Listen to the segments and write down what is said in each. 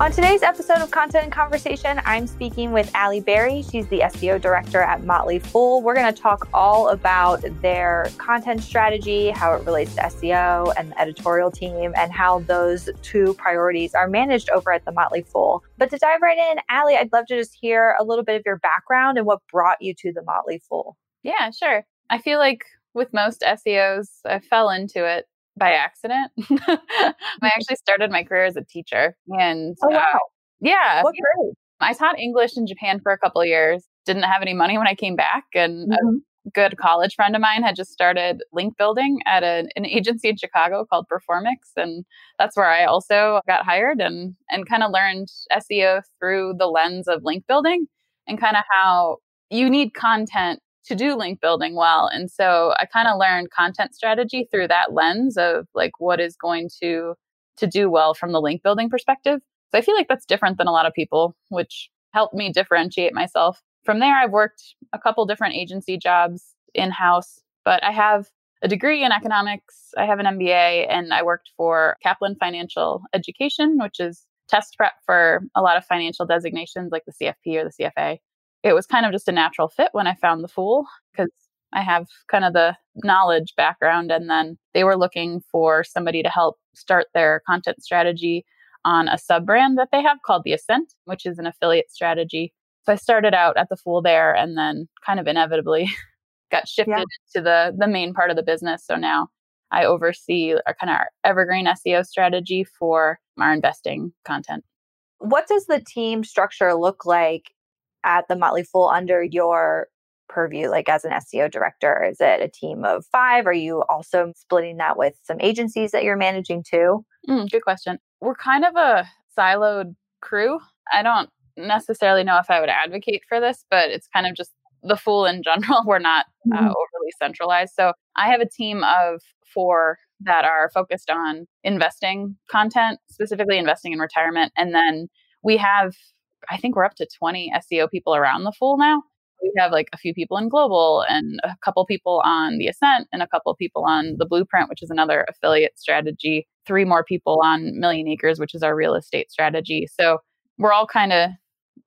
On today's episode of Content and Conversation, I'm speaking with Allie Berry. She's the SEO director at Motley Fool. We're going to talk all about their content strategy, how it relates to SEO and the editorial team, and how those two priorities are managed over at the Motley Fool. But to dive right in, Allie, I'd love to just hear a little bit of your background and what brought you to the Motley Fool. Yeah, sure. I feel like with most SEOs, I fell into it by accident. I actually started my career as a teacher. And what grade? I taught English in Japan for a couple of years. Didn't have any money when I came back. And a good college friend of mine had just started link building at an agency in Chicago called Performix. And that's where I also got hired and kind of learned SEO through the lens of link building and kind of how you need content to do link building well. And so I kind of learned content strategy through that lens of like what is going to do well from the link building perspective. So I feel like that's different than a lot of people, which helped me differentiate myself. From there, I've worked a couple different agency jobs in-house, but I have a degree in economics. I have an MBA and I worked for Kaplan Financial Education, which is test prep for a lot of financial designations like the CFP or the CFA. It was kind of just a natural fit when I found the Fool because I have kind of the knowledge background. And then they were looking for somebody to help start their content strategy on a sub brand that they have called The Ascent, which is an affiliate strategy. So I started out at the Fool there and then kind of inevitably got shifted to the main part of the business. So now I oversee our evergreen SEO strategy for our investing content. What does the team structure look like at the Motley Fool under your purview, like as an SEO director? Is it a team of 5? Are you also splitting that with some agencies that you're managing too? Good question. We're kind of a siloed crew. I don't necessarily know if I would advocate for this, but it's kind of just the Fool in general. We're not overly centralized. So I have a team of 4 that are focused on investing content, specifically investing in retirement. And then we have, I think we're up to 20 SEO people around the Fool now. We have like a few people in Global and a couple people on The Ascent and a couple people on the Blueprint, which is another affiliate strategy. 3 more people on Million Acres, which is our real estate strategy. So we're all kind of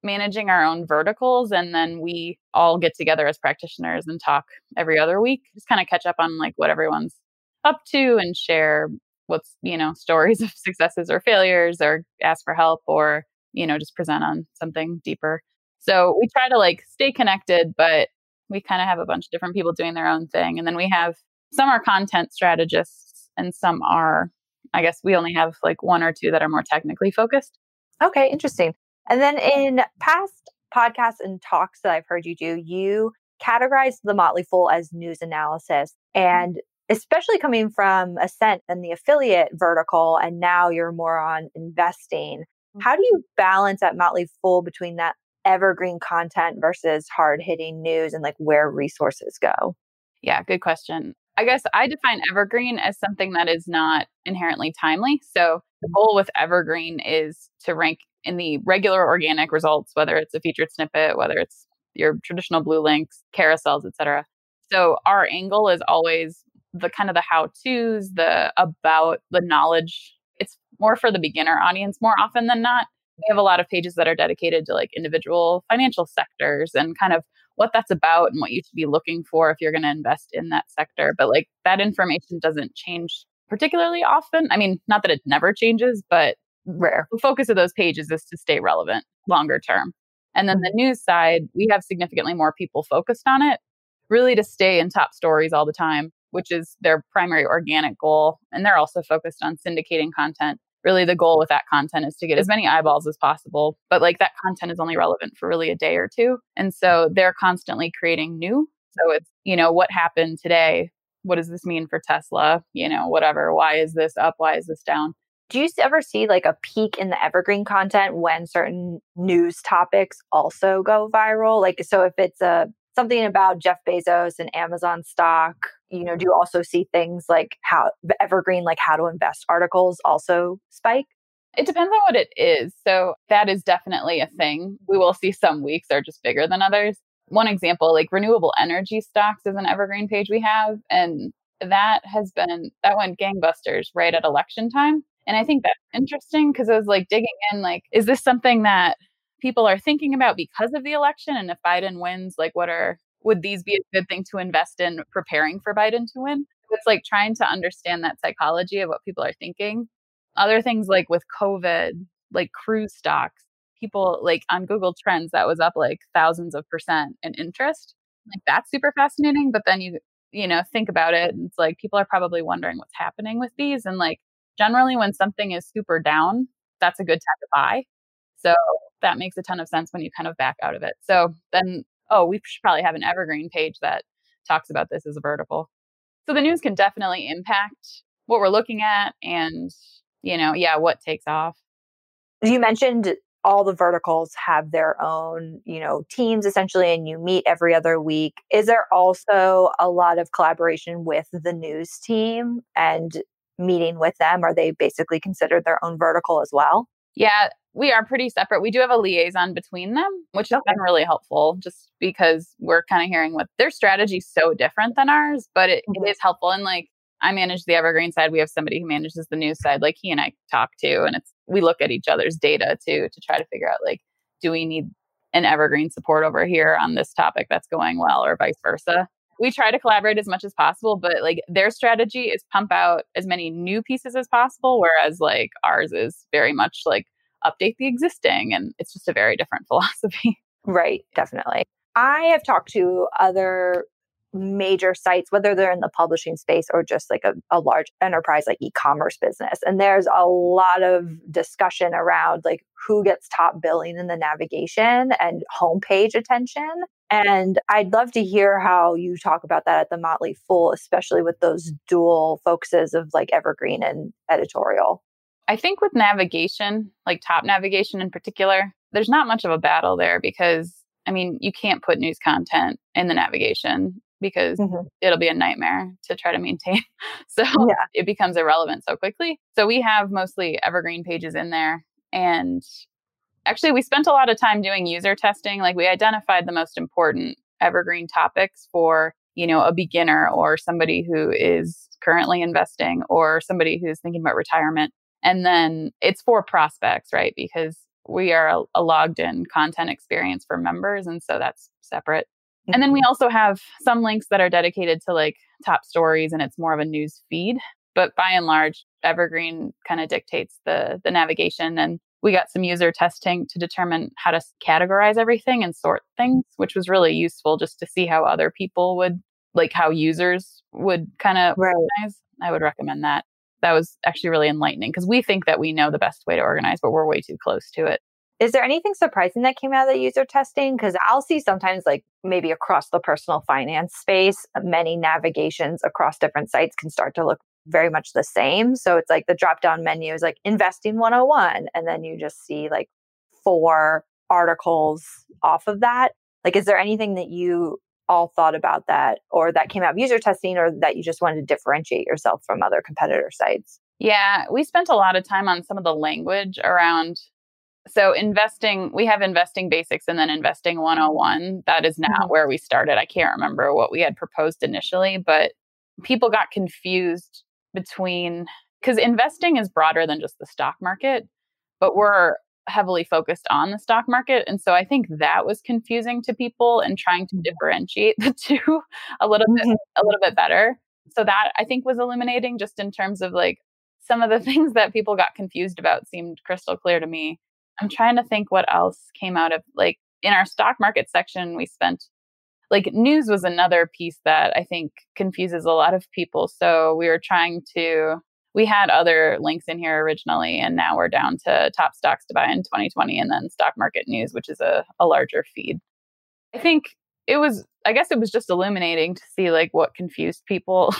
managing our own verticals. And then we all get together as practitioners and talk every other week, just kind of catch up on like what everyone's up to and share what's, stories of successes or failures or ask for help or just present on something deeper. So we try to like stay connected, but we kind of have a bunch of different people doing their own thing. And then we have, some are content strategists and some are, I guess we only have like 1 or 2 that are more technically focused. Okay, interesting. And then in past podcasts and talks that I've heard you do, you categorize the Motley Fool as news analysis, and especially coming from Ascent and the affiliate vertical, and now you're more on investing. How do you balance at Motley Fool between that evergreen content versus hard-hitting news and like where resources go? Yeah, good question. I guess I define evergreen as something that is not inherently timely. So the goal with evergreen is to rank in the regular organic results, whether it's a featured snippet, whether it's your traditional blue links, carousels, etc. So our angle is always the kind of the how-tos, the about, the knowledge. It's more for the beginner audience more often than not. We have a lot of pages that are dedicated to like individual financial sectors and kind of what that's about and what you should be looking for if you're going to invest in that sector. But like that information doesn't change particularly often. I mean, not that it never changes, but rare. The focus of those pages is to stay relevant longer term. And then the news side, we have significantly more people focused on it, really to stay in top stories all the time, which is their primary organic goal. And they're also focused on syndicating content. Really, the goal with that content is to get as many eyeballs as possible. But like that content is only relevant for really a day or two. And so they're constantly creating new. So it's, what happened today? What does this mean for Tesla? Whatever. Why is this up? Why is this down? Do you ever see like a peak in the evergreen content when certain news topics also go viral? Like, so if it's something about Jeff Bezos and Amazon stock, do you also see things like how evergreen, like how to invest articles also spike? It depends on what it is. So that is definitely a thing. We will see some weeks are just bigger than others. one example, like renewable energy stocks is an evergreen page we have. And that went gangbusters right at election time. And I think that's interesting because I was like digging in, like, is this something that people are thinking about because of the election? And if Biden wins, like, would these be a good thing to invest in preparing for Biden to win? It's like trying to understand that psychology of what people are thinking. Other things like with COVID, like cruise stocks, people like on Google Trends, that was up like thousands of % in interest. Like that's super fascinating. But then you think about it and it's like, people are probably wondering what's happening with these. And like, generally when something is super down, that's a good time to buy. So that makes a ton of sense when you kind of back out of it. So then, we should probably have an evergreen page that talks about this as a vertical. So the news can definitely impact what we're looking at and, what takes off. You mentioned all the verticals have their own, teams essentially, and you meet every other week. Is there also a lot of collaboration with the news team and meeting with them? Are they basically considered their own vertical as well? Yeah, we are pretty separate. We do have a liaison between them, which has been really helpful just because we're kind of hearing what their strategy is so different than ours, but it is helpful. And like, I manage the evergreen side. We have somebody who manages the news side. Like he and I talk too, and we look at each other's data too, to try to figure out like, do we need an evergreen support over here on this topic that's going well or vice versa? We try to collaborate as much as possible, but like their strategy is pump out as many new pieces as possible. Whereas like ours is very much like update the existing, and it's just a very different philosophy. Right. Definitely. I have talked to other major sites, whether they're in the publishing space or just like a large enterprise, like e-commerce business. And there's a lot of discussion around like who gets top billing in the navigation and homepage attention. And I'd love to hear how you talk about that at the Motley Fool, especially with those dual focuses of like evergreen and editorial. I think with navigation, like top navigation in particular, there's not much of a battle there because, I mean, you can't put news content in the navigation because it'll be a nightmare to try to maintain. So it becomes irrelevant so quickly. So we have mostly evergreen pages in there. And actually, we spent a lot of time doing user testing. Like we identified the most important evergreen topics for, a beginner or somebody who is currently investing or somebody who's thinking about retirement. And then it's for prospects, right? Because we are a logged in content experience for members. And so that's separate. And then we also have some links that are dedicated to like top stories, and it's more of a news feed. But by and large, evergreen kind of dictates the navigation. And we got some user testing to determine how to categorize everything and sort things, which was really useful just to see how other people would, like how users would kind of organize. I would recommend that. That was actually really enlightening because we think that we know the best way to organize, but we're way too close to it. Is there anything surprising that came out of the user testing? Because I'll see sometimes like maybe across the personal finance space, many navigations across different sites can start to look very much the same. So it's like the drop-down menu is like investing 101. And then you just see like 4 articles off of that. Like, is there anything that you all thought about that or that came out of user testing or that you just wanted to differentiate yourself from other competitor sites? Yeah, we spent a lot of time on some of the language around. So investing, we have investing basics and then investing 101. That is not where we started. I can't remember what we had proposed initially, but people got confused between, because investing is broader than just the stock market, but we're heavily focused on the stock market. And so I think that was confusing to people and trying to differentiate the two a little bit better. So that I think was illuminating just in terms of like some of the things that people got confused about seemed crystal clear to me. I'm trying to think what else came out of like in our stock market section. We spent like news was another piece that I think confuses a lot of people. So we had other links in here originally, and now we're down to top stocks to buy in 2020 and then stock market news, which is a larger feed. I think it was just illuminating to see like what confused people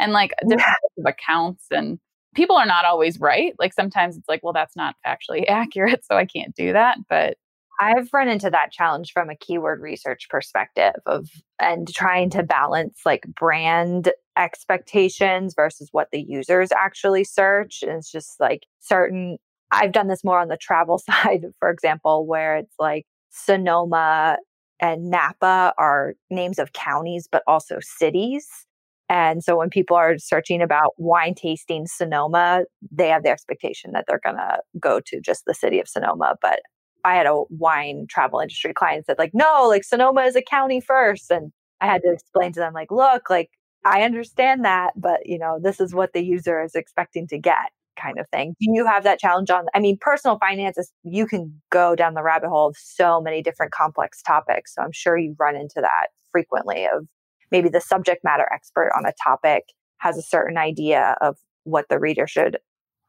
and like different types of accounts, and people are not always right. Like sometimes it's like, well, that's not factually accurate, so I can't do that. But I've run into that challenge from a keyword research perspective and trying to balance like brand expectations versus what the users actually search. And it's just like I've done this more on the travel side, for example, where it's like Sonoma and Napa are names of counties, but also cities. And so when people are searching about wine tasting Sonoma, they have the expectation that they're going to go to just the city of Sonoma. But I had a wine travel industry client that said, like, no, like Sonoma is a county first. And I had to explain to them, like, look, like, I understand that, but, you know, this is what the user is expecting to get, kind of thing. Do you have that challenge on? I mean, personal finances, you can go down the rabbit hole of so many different complex topics. So I'm sure you run into that frequently of maybe the subject matter expert on a topic has a certain idea of what the reader should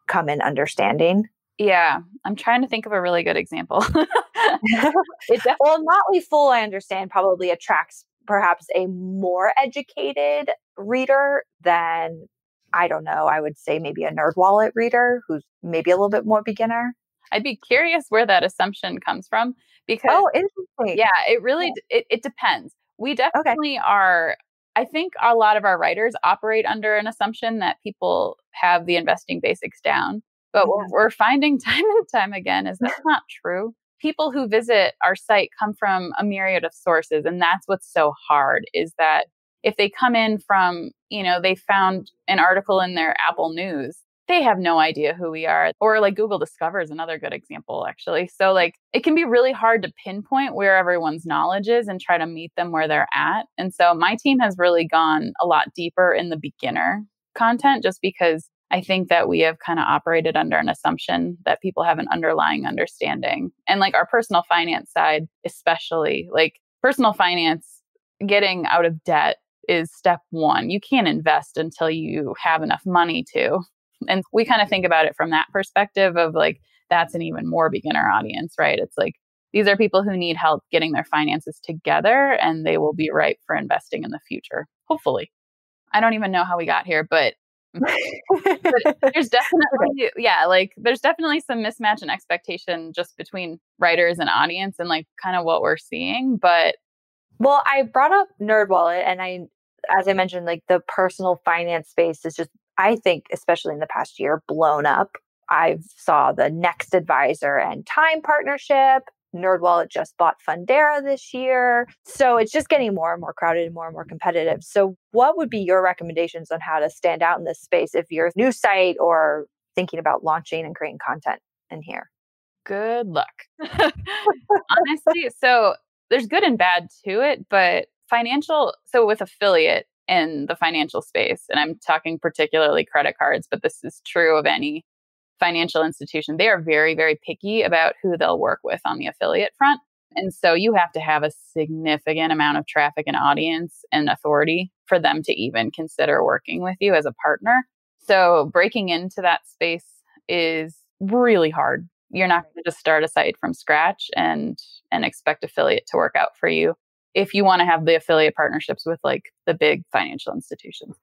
come in understanding. Yeah. I'm trying to think of a really good example. Well, Motley Fool, I understand, probably attracts perhaps a more educated reader than, I don't know, I would say maybe a Nerd Wallet reader who's maybe a little bit more beginner. I'd be curious where that assumption comes from because interesting. Yeah, it really, it depends. We definitely are, I think a lot of our writers operate under an assumption that people have the investing basics down. But what we're finding time and time again is that's not true. People who visit our site come from a myriad of sources. And that's what's so hard is that if they come in from, you know, they found an article in their Apple News, they have no idea who we are. Or like Google Discover is another good example, actually. So like it can be really hard to pinpoint where everyone's knowledge is and try to meet them where they're at. And so my team has really gone a lot deeper in the beginner content just because I think that we have kind of operated under an assumption that people have an underlying understanding. And like our personal finance side, especially like personal finance, getting out of debt is step one. You can't invest until you have enough money to. And we kind of think about it from that perspective of like, that's an even more beginner audience, right? It's like, these are people who need help getting their finances together and they will be ripe for investing in the future, hopefully. I don't even know how we got here, but there's definitely, yeah, like there's definitely some mismatch in expectation just between writers and audience and like kind of what we're seeing. But well, I brought up NerdWallet and as I mentioned, like the personal finance space is just, I think, especially in the past year, blown up. I saw the Next Advisor and Time partnership. NerdWallet just bought Fundera this year. So it's just getting more and more crowded and more competitive. So what would be your recommendations on how to stand out in this space if you're a new site or thinking about launching and creating content in here? Good luck. Honestly, so there's good and bad to it, but so with affiliate in the financial space, and I'm talking particularly credit cards, but this is true of any financial institution, they are very, very picky about who they'll work with on the affiliate front. And so you have to have a significant amount of traffic and audience and authority for them to even consider working with you as a partner. So breaking into that space is really hard. You're not going to just start a site from scratch and expect affiliate to work out for you if you want to have the affiliate partnerships with like the big financial institutions.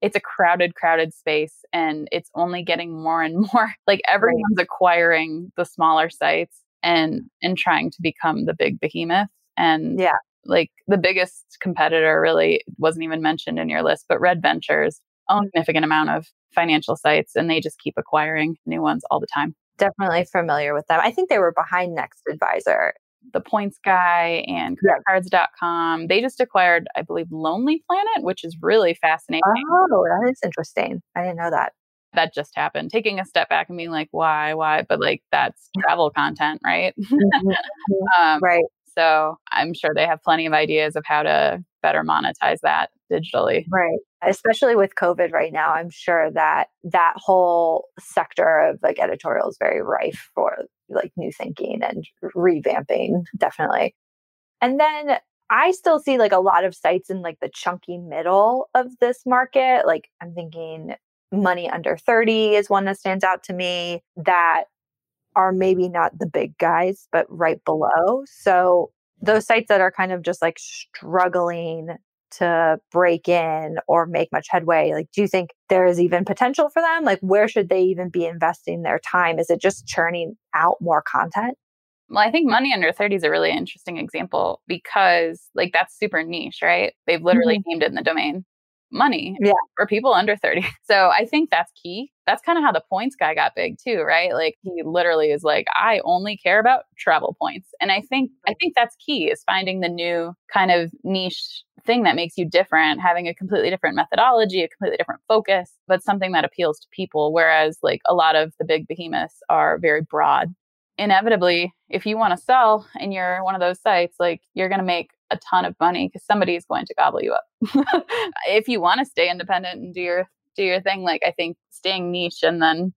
It's a crowded space and it's only getting more and more like everyone's acquiring the smaller sites and trying to become the big behemoth. And yeah, like the biggest competitor really wasn't even mentioned in your list, but Red Ventures own a significant amount of financial sites and they just keep acquiring new ones all the time. Definitely familiar with them. I think they were behind Next Advisor. The Points Guy and CreditCards.com. They just acquired, I believe, Lonely Planet, which is really fascinating. Oh, that is interesting. I didn't know that. That just happened. Taking a step back and being like, why? But like, that's travel content, right? Mm-hmm. Right. So I'm sure they have plenty of ideas of how to better monetize that digitally. Right. Especially with COVID right now, I'm sure that whole sector of like editorial is very rife for like new thinking and revamping, definitely. And then I still see like a lot of sites in like the chunky middle of this market. Like I'm thinking Money Under 30 is one that stands out to me that are maybe not the big guys, but right below. So those sites that are kind of just like struggling to break in or make much headway, like, do you think there is even potential for them? Like, where should they even be investing their time? Is it just churning out more content? Well, I think Money Under 30 is a really interesting example because like that's super niche, right? They've literally named it in the domain. money for people under 30. So I think that's key. That's kind of how the points guy got big too, right? Like he literally is like, I only care about travel points. And I think that's key, is finding the new kind of niche thing that makes you different, having a completely different methodology, a completely different focus, but something that appeals to people. Whereas like a lot of the big behemoths are very broad. Inevitably, if you want to sell and you're one of those sites, like you're going to make a ton of money because somebody is going to gobble you up. If you want to stay independent and do your thing, like I think staying niche and then,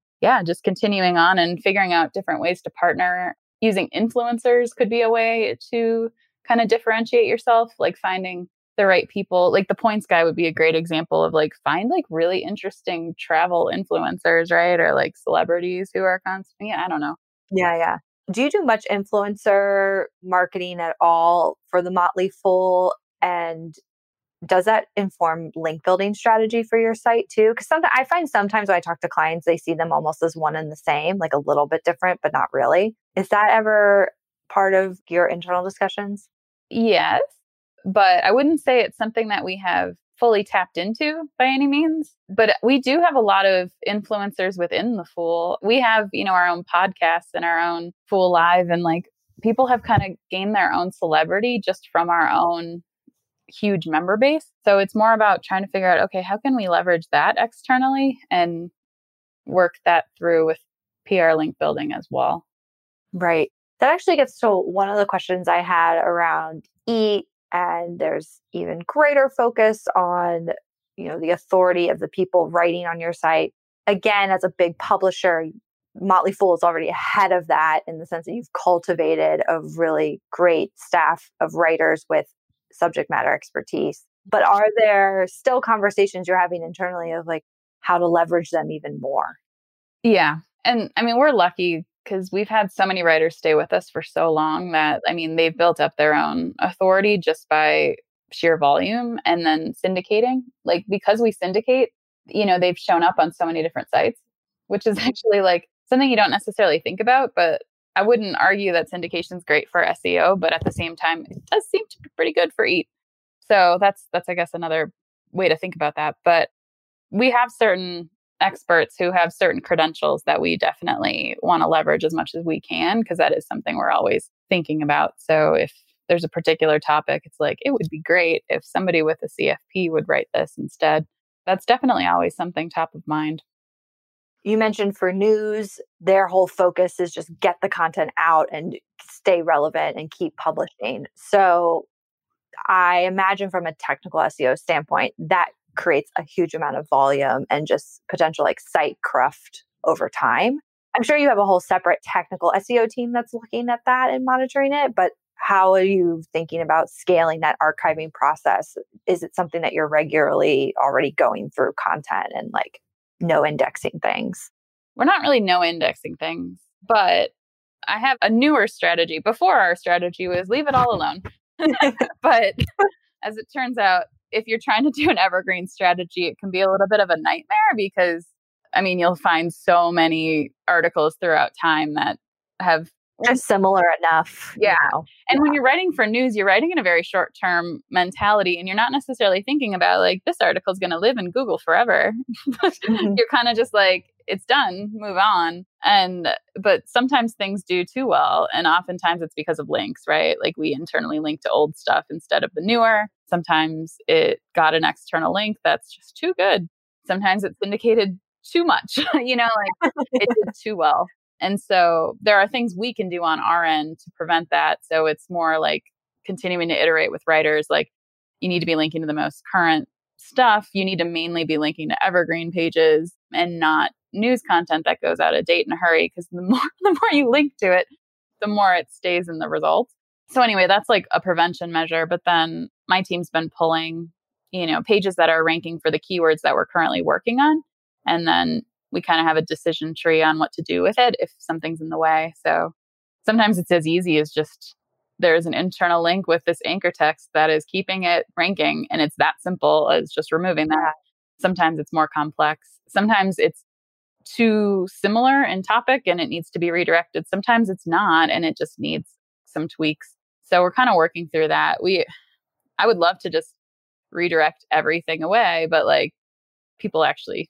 just continuing on and figuring out different ways to partner. Using influencers could be a way to kind of differentiate yourself, like finding the right people. Like the points guy would be a great example of like, find like really interesting travel influencers, right? Or like celebrities who are constantly, I don't know. Yeah. Do you do much influencer marketing at all for the Motley Fool? And does that inform link building strategy for your site too? Because sometimes when I talk to clients, they see them almost as one and the same, like a little bit different, but not really. Is that ever part of your internal discussions? Yes, but I wouldn't say it's something that we have fully tapped into by any means, but we do have a lot of influencers within the Fool. We have, our own podcasts and our own Fool Live, and like people have kind of gained their own celebrity just from our own huge member base. So it's more about trying to figure out, okay, how can we leverage that externally and work that through with PR link building as well. Right. That actually gets to one of the questions I had around EAT. And there's even greater focus on, the authority of the people writing on your site. Again, as a big publisher, Motley Fool is already ahead of that in the sense that you've cultivated a really great staff of writers with subject matter expertise. But are there still conversations you're having internally of like how to leverage them even more? Yeah. And we're lucky because we've had so many writers stay with us for so long that, they've built up their own authority just by sheer volume and then syndicating. Like, because we syndicate, they've shown up on so many different sites, which is actually like something you don't necessarily think about. But I wouldn't argue that syndication is great for SEO, but at the same time, it does seem to be pretty good for EAT. So that's, I guess, another way to think about that. But we have certain experts who have certain credentials that we definitely want to leverage as much as we can, because that is something we're always thinking about. So if there's a particular topic, it's like, it would be great if somebody with a CFP would write this instead. That's definitely always something top of mind. You mentioned for news, their whole focus is just get the content out and stay relevant and keep publishing. So I imagine from a technical SEO standpoint, that creates a huge amount of volume and just potential like site cruft over time. I'm sure you have a whole separate technical SEO team that's looking at that and monitoring it, but how are you thinking about scaling that archiving process? Is it something that you're regularly already going through content and like no indexing things? We're not really no indexing things, but I have a newer strategy. Before, our strategy was leave it all alone. But as it turns out, if you're trying to do an evergreen strategy, it can be a little bit of a nightmare because, you'll find so many articles throughout time that have... They're similar enough. Yeah. When you're writing for news, you're writing in a very short-term mentality, and you're not necessarily thinking about like, this article is going to live in Google forever. Mm-hmm. You're kind of just like, it's done, move on. But sometimes things do too well. And oftentimes it's because of links, right? Like we internally link to old stuff instead of the newer. Sometimes it got an external link that's just too good. Sometimes it's syndicated too much, like it did too well. And so there are things we can do on our end to prevent that. So it's more like continuing to iterate with writers. Like you need to be linking to the most current stuff. You need to mainly be linking to evergreen pages and not news content that goes out of date in a hurry, because the more you link to it, the more it stays in the results. So anyway, that's like a prevention measure. But then my team's been pulling, pages that are ranking for the keywords that we're currently working on. And then we kind of have a decision tree on what to do with it if something's in the way. So sometimes it's as easy as just there's an internal link with this anchor text that is keeping it ranking. And it's that simple as just removing that. Sometimes it's more complex. Sometimes it's too similar in topic and it needs to be redirected. Sometimes it's not, and it just needs some tweaks. So we're kind of working through that. I would love to just redirect everything away. But like people actually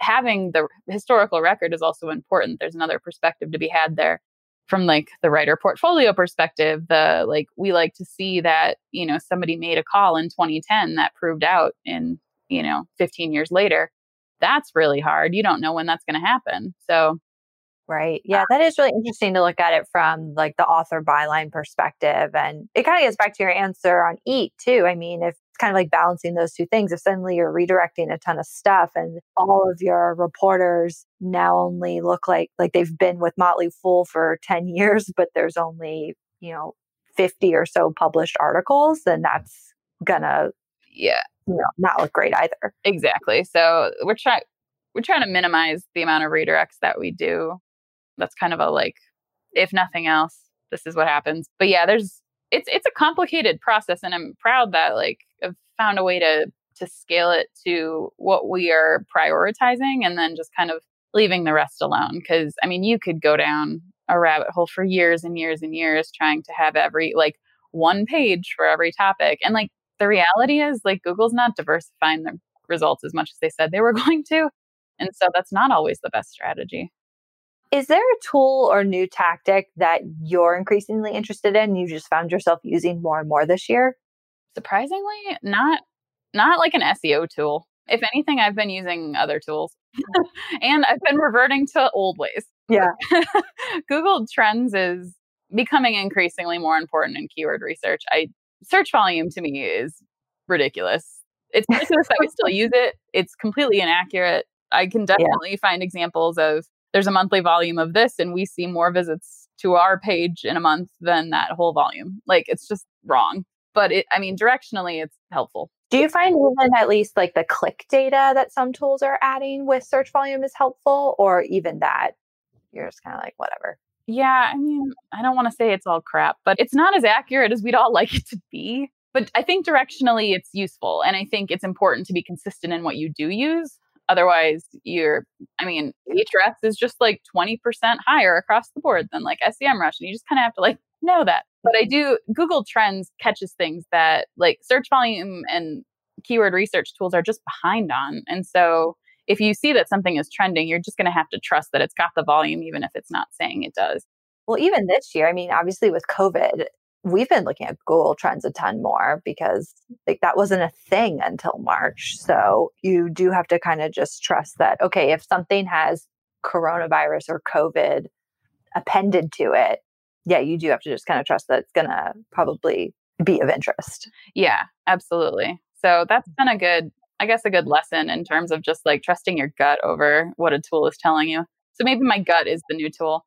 having the historical record is also important. There's another perspective to be had there from like the writer portfolio perspective. The like, we like to see that, you know, somebody made a call in 2010 that proved out in, you know, 15 years later. That's really hard. You don't know when that's going to happen. So. Right. Yeah. That is really interesting to look at it from like the author byline perspective. And it kind of gets back to your answer on EAT too. I mean, if it's kind of like balancing those two things, if suddenly you're redirecting a ton of stuff and all of your reporters now only look like they've been with Motley Fool for 10 years, but there's only, you know, 50 or so published articles, then that's gonna, you know, not look great either. Exactly. So we're trying to minimize the amount of redirects that we do. That's kind of a like, if nothing else, this is what happens. But yeah, it's a complicated process, and I'm proud that like I've found a way to scale it to what we are prioritizing, and then just kind of leaving the rest alone. Because I mean, you could go down a rabbit hole for years and years and years trying to have every like one page for every topic, and like the reality is like Google's not diversifying the results as much as they said they were going to, and so that's not always the best strategy. Is there a tool or new tactic that you're increasingly interested in? You just found yourself using more and more this year? Surprisingly, not like an SEO tool. If anything, I've been using other tools and I've been reverting to old ways. Yeah. Google Trends is becoming increasingly more important in keyword research. Search volume to me is ridiculous. It's ridiculous that we still use it. It's completely inaccurate. I can definitely find examples of there's a monthly volume of this and we see more visits to our page in a month than that whole volume. Like, it's just wrong. But directionally, it's helpful. Do you find even at least like the click data that some tools are adding with search volume is helpful, or even that you're just kind of like, whatever? Yeah. I mean, I don't want to say it's all crap, but it's not as accurate as we'd all like it to be. But I think directionally it's useful. And I think it's important to be consistent in what you do use. Otherwise, Ahrefs is just like 20% higher across the board than like SEMrush. And you just kind of have to like know that. But Google Trends catches things that like search volume and keyword research tools are just behind on. And so if you see that something is trending, you're just going to have to trust that it's got the volume, even if it's not saying it does. Well, even this year, I mean, obviously with COVID, we've been looking at Google Trends a ton more because like that wasn't a thing until March. So you do have to kind of just trust that, okay, if something has coronavirus or COVID appended to it, yeah, you do have to just kind of trust that it's going to probably be of interest. Yeah, absolutely. So that's been a good lesson in terms of just like trusting your gut over what a tool is telling you. So maybe my gut is the new tool.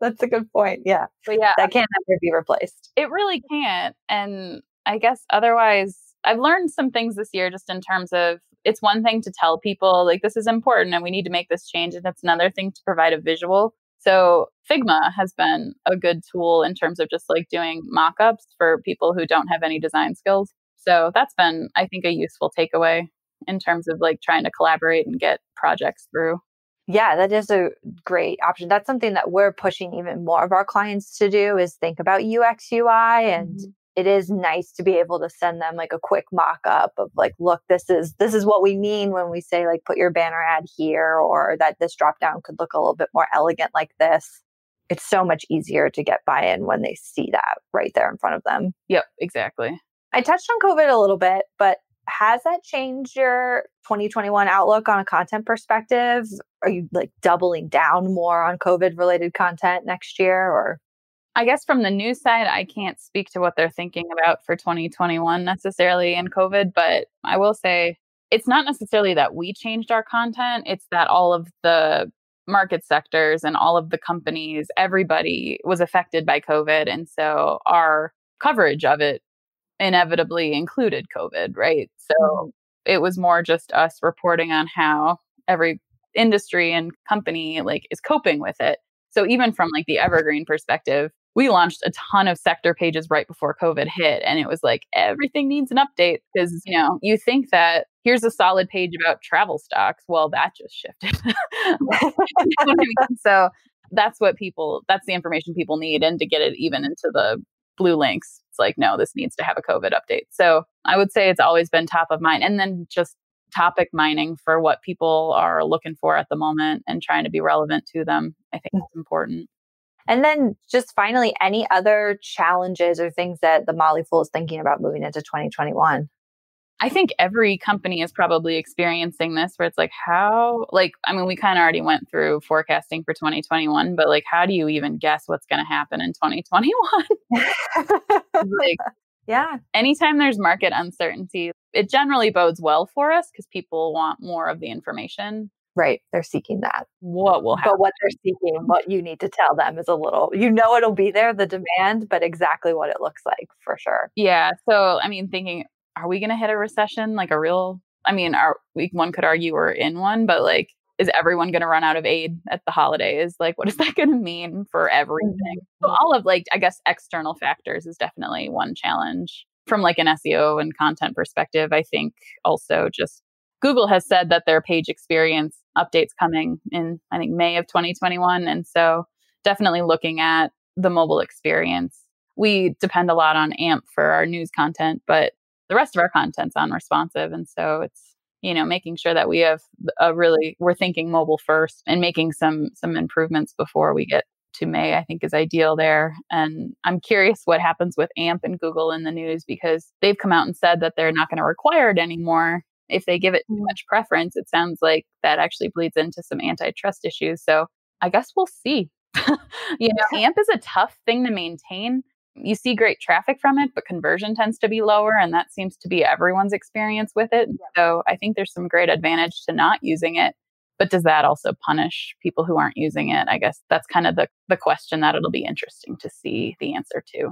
That's a good point. Yeah. But yeah, that can't ever be replaced. It really can't. And I guess otherwise, I've learned some things this year just in terms of it's one thing to tell people like this is important and we need to make this change. And it's another thing to provide a visual. So Figma has been a good tool in terms of just like doing mock-ups for people who don't have any design skills. So that's been, I think, a useful takeaway in terms of like trying to collaborate and get projects through. Yeah, that is a great option. That's something that we're pushing even more of our clients to do is think about UX, UI. And it is nice to be able to send them like a quick mock-up of like, look, this is what we mean when we say like, put your banner ad here, or that this drop-down could look a little bit more elegant like this. It's so much easier to get buy-in when they see that right there in front of them. Yep, exactly. I touched on COVID a little bit, but has that changed your 2021 outlook on a content perspective? Are you like doubling down more on COVID related content next year? Or I guess from the news side, I can't speak to what they're thinking about for 2021 necessarily in COVID, but I will say it's not necessarily that we changed our content. It's that all of the market sectors and all of the companies, everybody was affected by COVID. And so our coverage of it inevitably included COVID, right? So it was more just us reporting on how every industry and company like is coping with it. So even from like the Evergreen perspective, we launched a ton of sector pages right before COVID hit. And it was like, everything needs an update because, you know, you think that here's a solid page about travel stocks. Well, that just shifted. You know what I mean? So that's the information people need, and to get it even into the blue links it's like, no, this needs to have a COVID update. So I would say it's always been top of mind. And then just topic mining for what people are looking for at the moment and trying to be relevant to them. I think that's important. And then just finally, any other challenges or things that the Motley Fool is thinking about moving into 2021? I think every company is probably experiencing this where it's like, how, like, I mean, we kind of already went through forecasting for 2021, but like, how do you even guess what's going to happen in 2021? Like, yeah. Anytime there's market uncertainty, it generally bodes well for us because people want more of the information. Right. They're seeking that. What will happen? But what they're seeking, what you need to tell them is a little, you know, it'll be there, the demand, but exactly what it looks like for sure. Yeah. So, I mean, thinking, are we going to hit a recession? Like a real, I mean, one could argue we're in one, but like, is everyone going to run out of aid at the holidays? Like, what is that going to mean for everything? Mm-hmm. So all of like, I guess, external factors is definitely one challenge from like an SEO and content perspective. I think also just Google has said that their page experience update's coming in, I think, May of 2021. And so definitely looking at the mobile experience. We depend a lot on AMP for our news content, but the rest of our content's on responsive. And so it's, you know, making sure that we have a really, we're thinking mobile first and making some improvements before we get to May, I think is ideal there. And I'm curious what happens with AMP and Google in the news, because they've come out and said that they're not going to require it anymore. If they give it too much preference, it sounds like that actually bleeds into some antitrust issues. So I guess we'll see. You know, AMP is a tough thing to maintain. You see great traffic from it, but conversion tends to be lower. And that seems to be everyone's experience with it. So I think there's some great advantage to not using it. But does that also punish people who aren't using it? I guess that's kind of the question that it'll be interesting to see the answer to.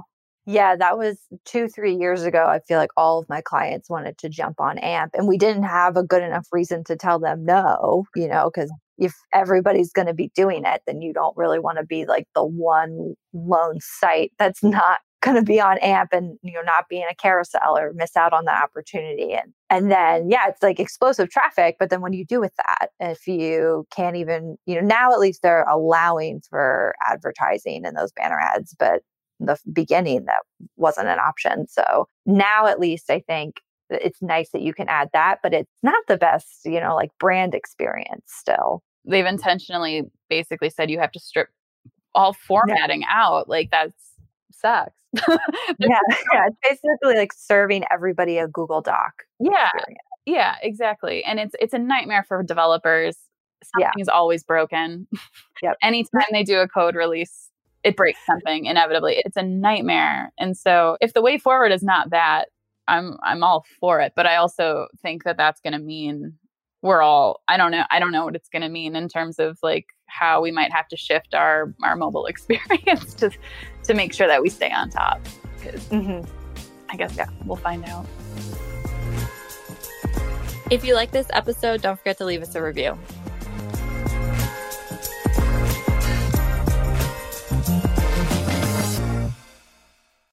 Yeah, that was 2-3 years ago. I feel like all of my clients wanted to jump on AMP and we didn't have a good enough reason to tell them no, you know, because if everybody's going to be doing it, then you don't really want to be like the one lone site that's not going to be on AMP and, you know, not be in a carousel or miss out on the opportunity. And then, yeah, it's like explosive traffic. But then what do you do with that? If you can't even, you know, now at least they're allowing for advertising and those banner ads, but the beginning that wasn't an option. So now at least I think it's nice that you can add that, but it's not the best, you know, like brand experience still. They've intentionally basically said you have to strip all formatting out. Like that sucks. Yeah. It's basically like serving everybody a Google Doc. Yeah. Experience. Yeah, exactly. And it's a nightmare for developers. Something is always broken. Yep. Anytime they do a code release, it breaks something inevitably. It's a nightmare. And so if the way forward is not that, I'm all for it. But I also think that that's going to mean we're all, I don't know what it's going to mean in terms of like how we might have to shift our mobile experience to make sure that we stay on top. Because I guess we'll find out. If you like this episode, don't forget to leave us a review.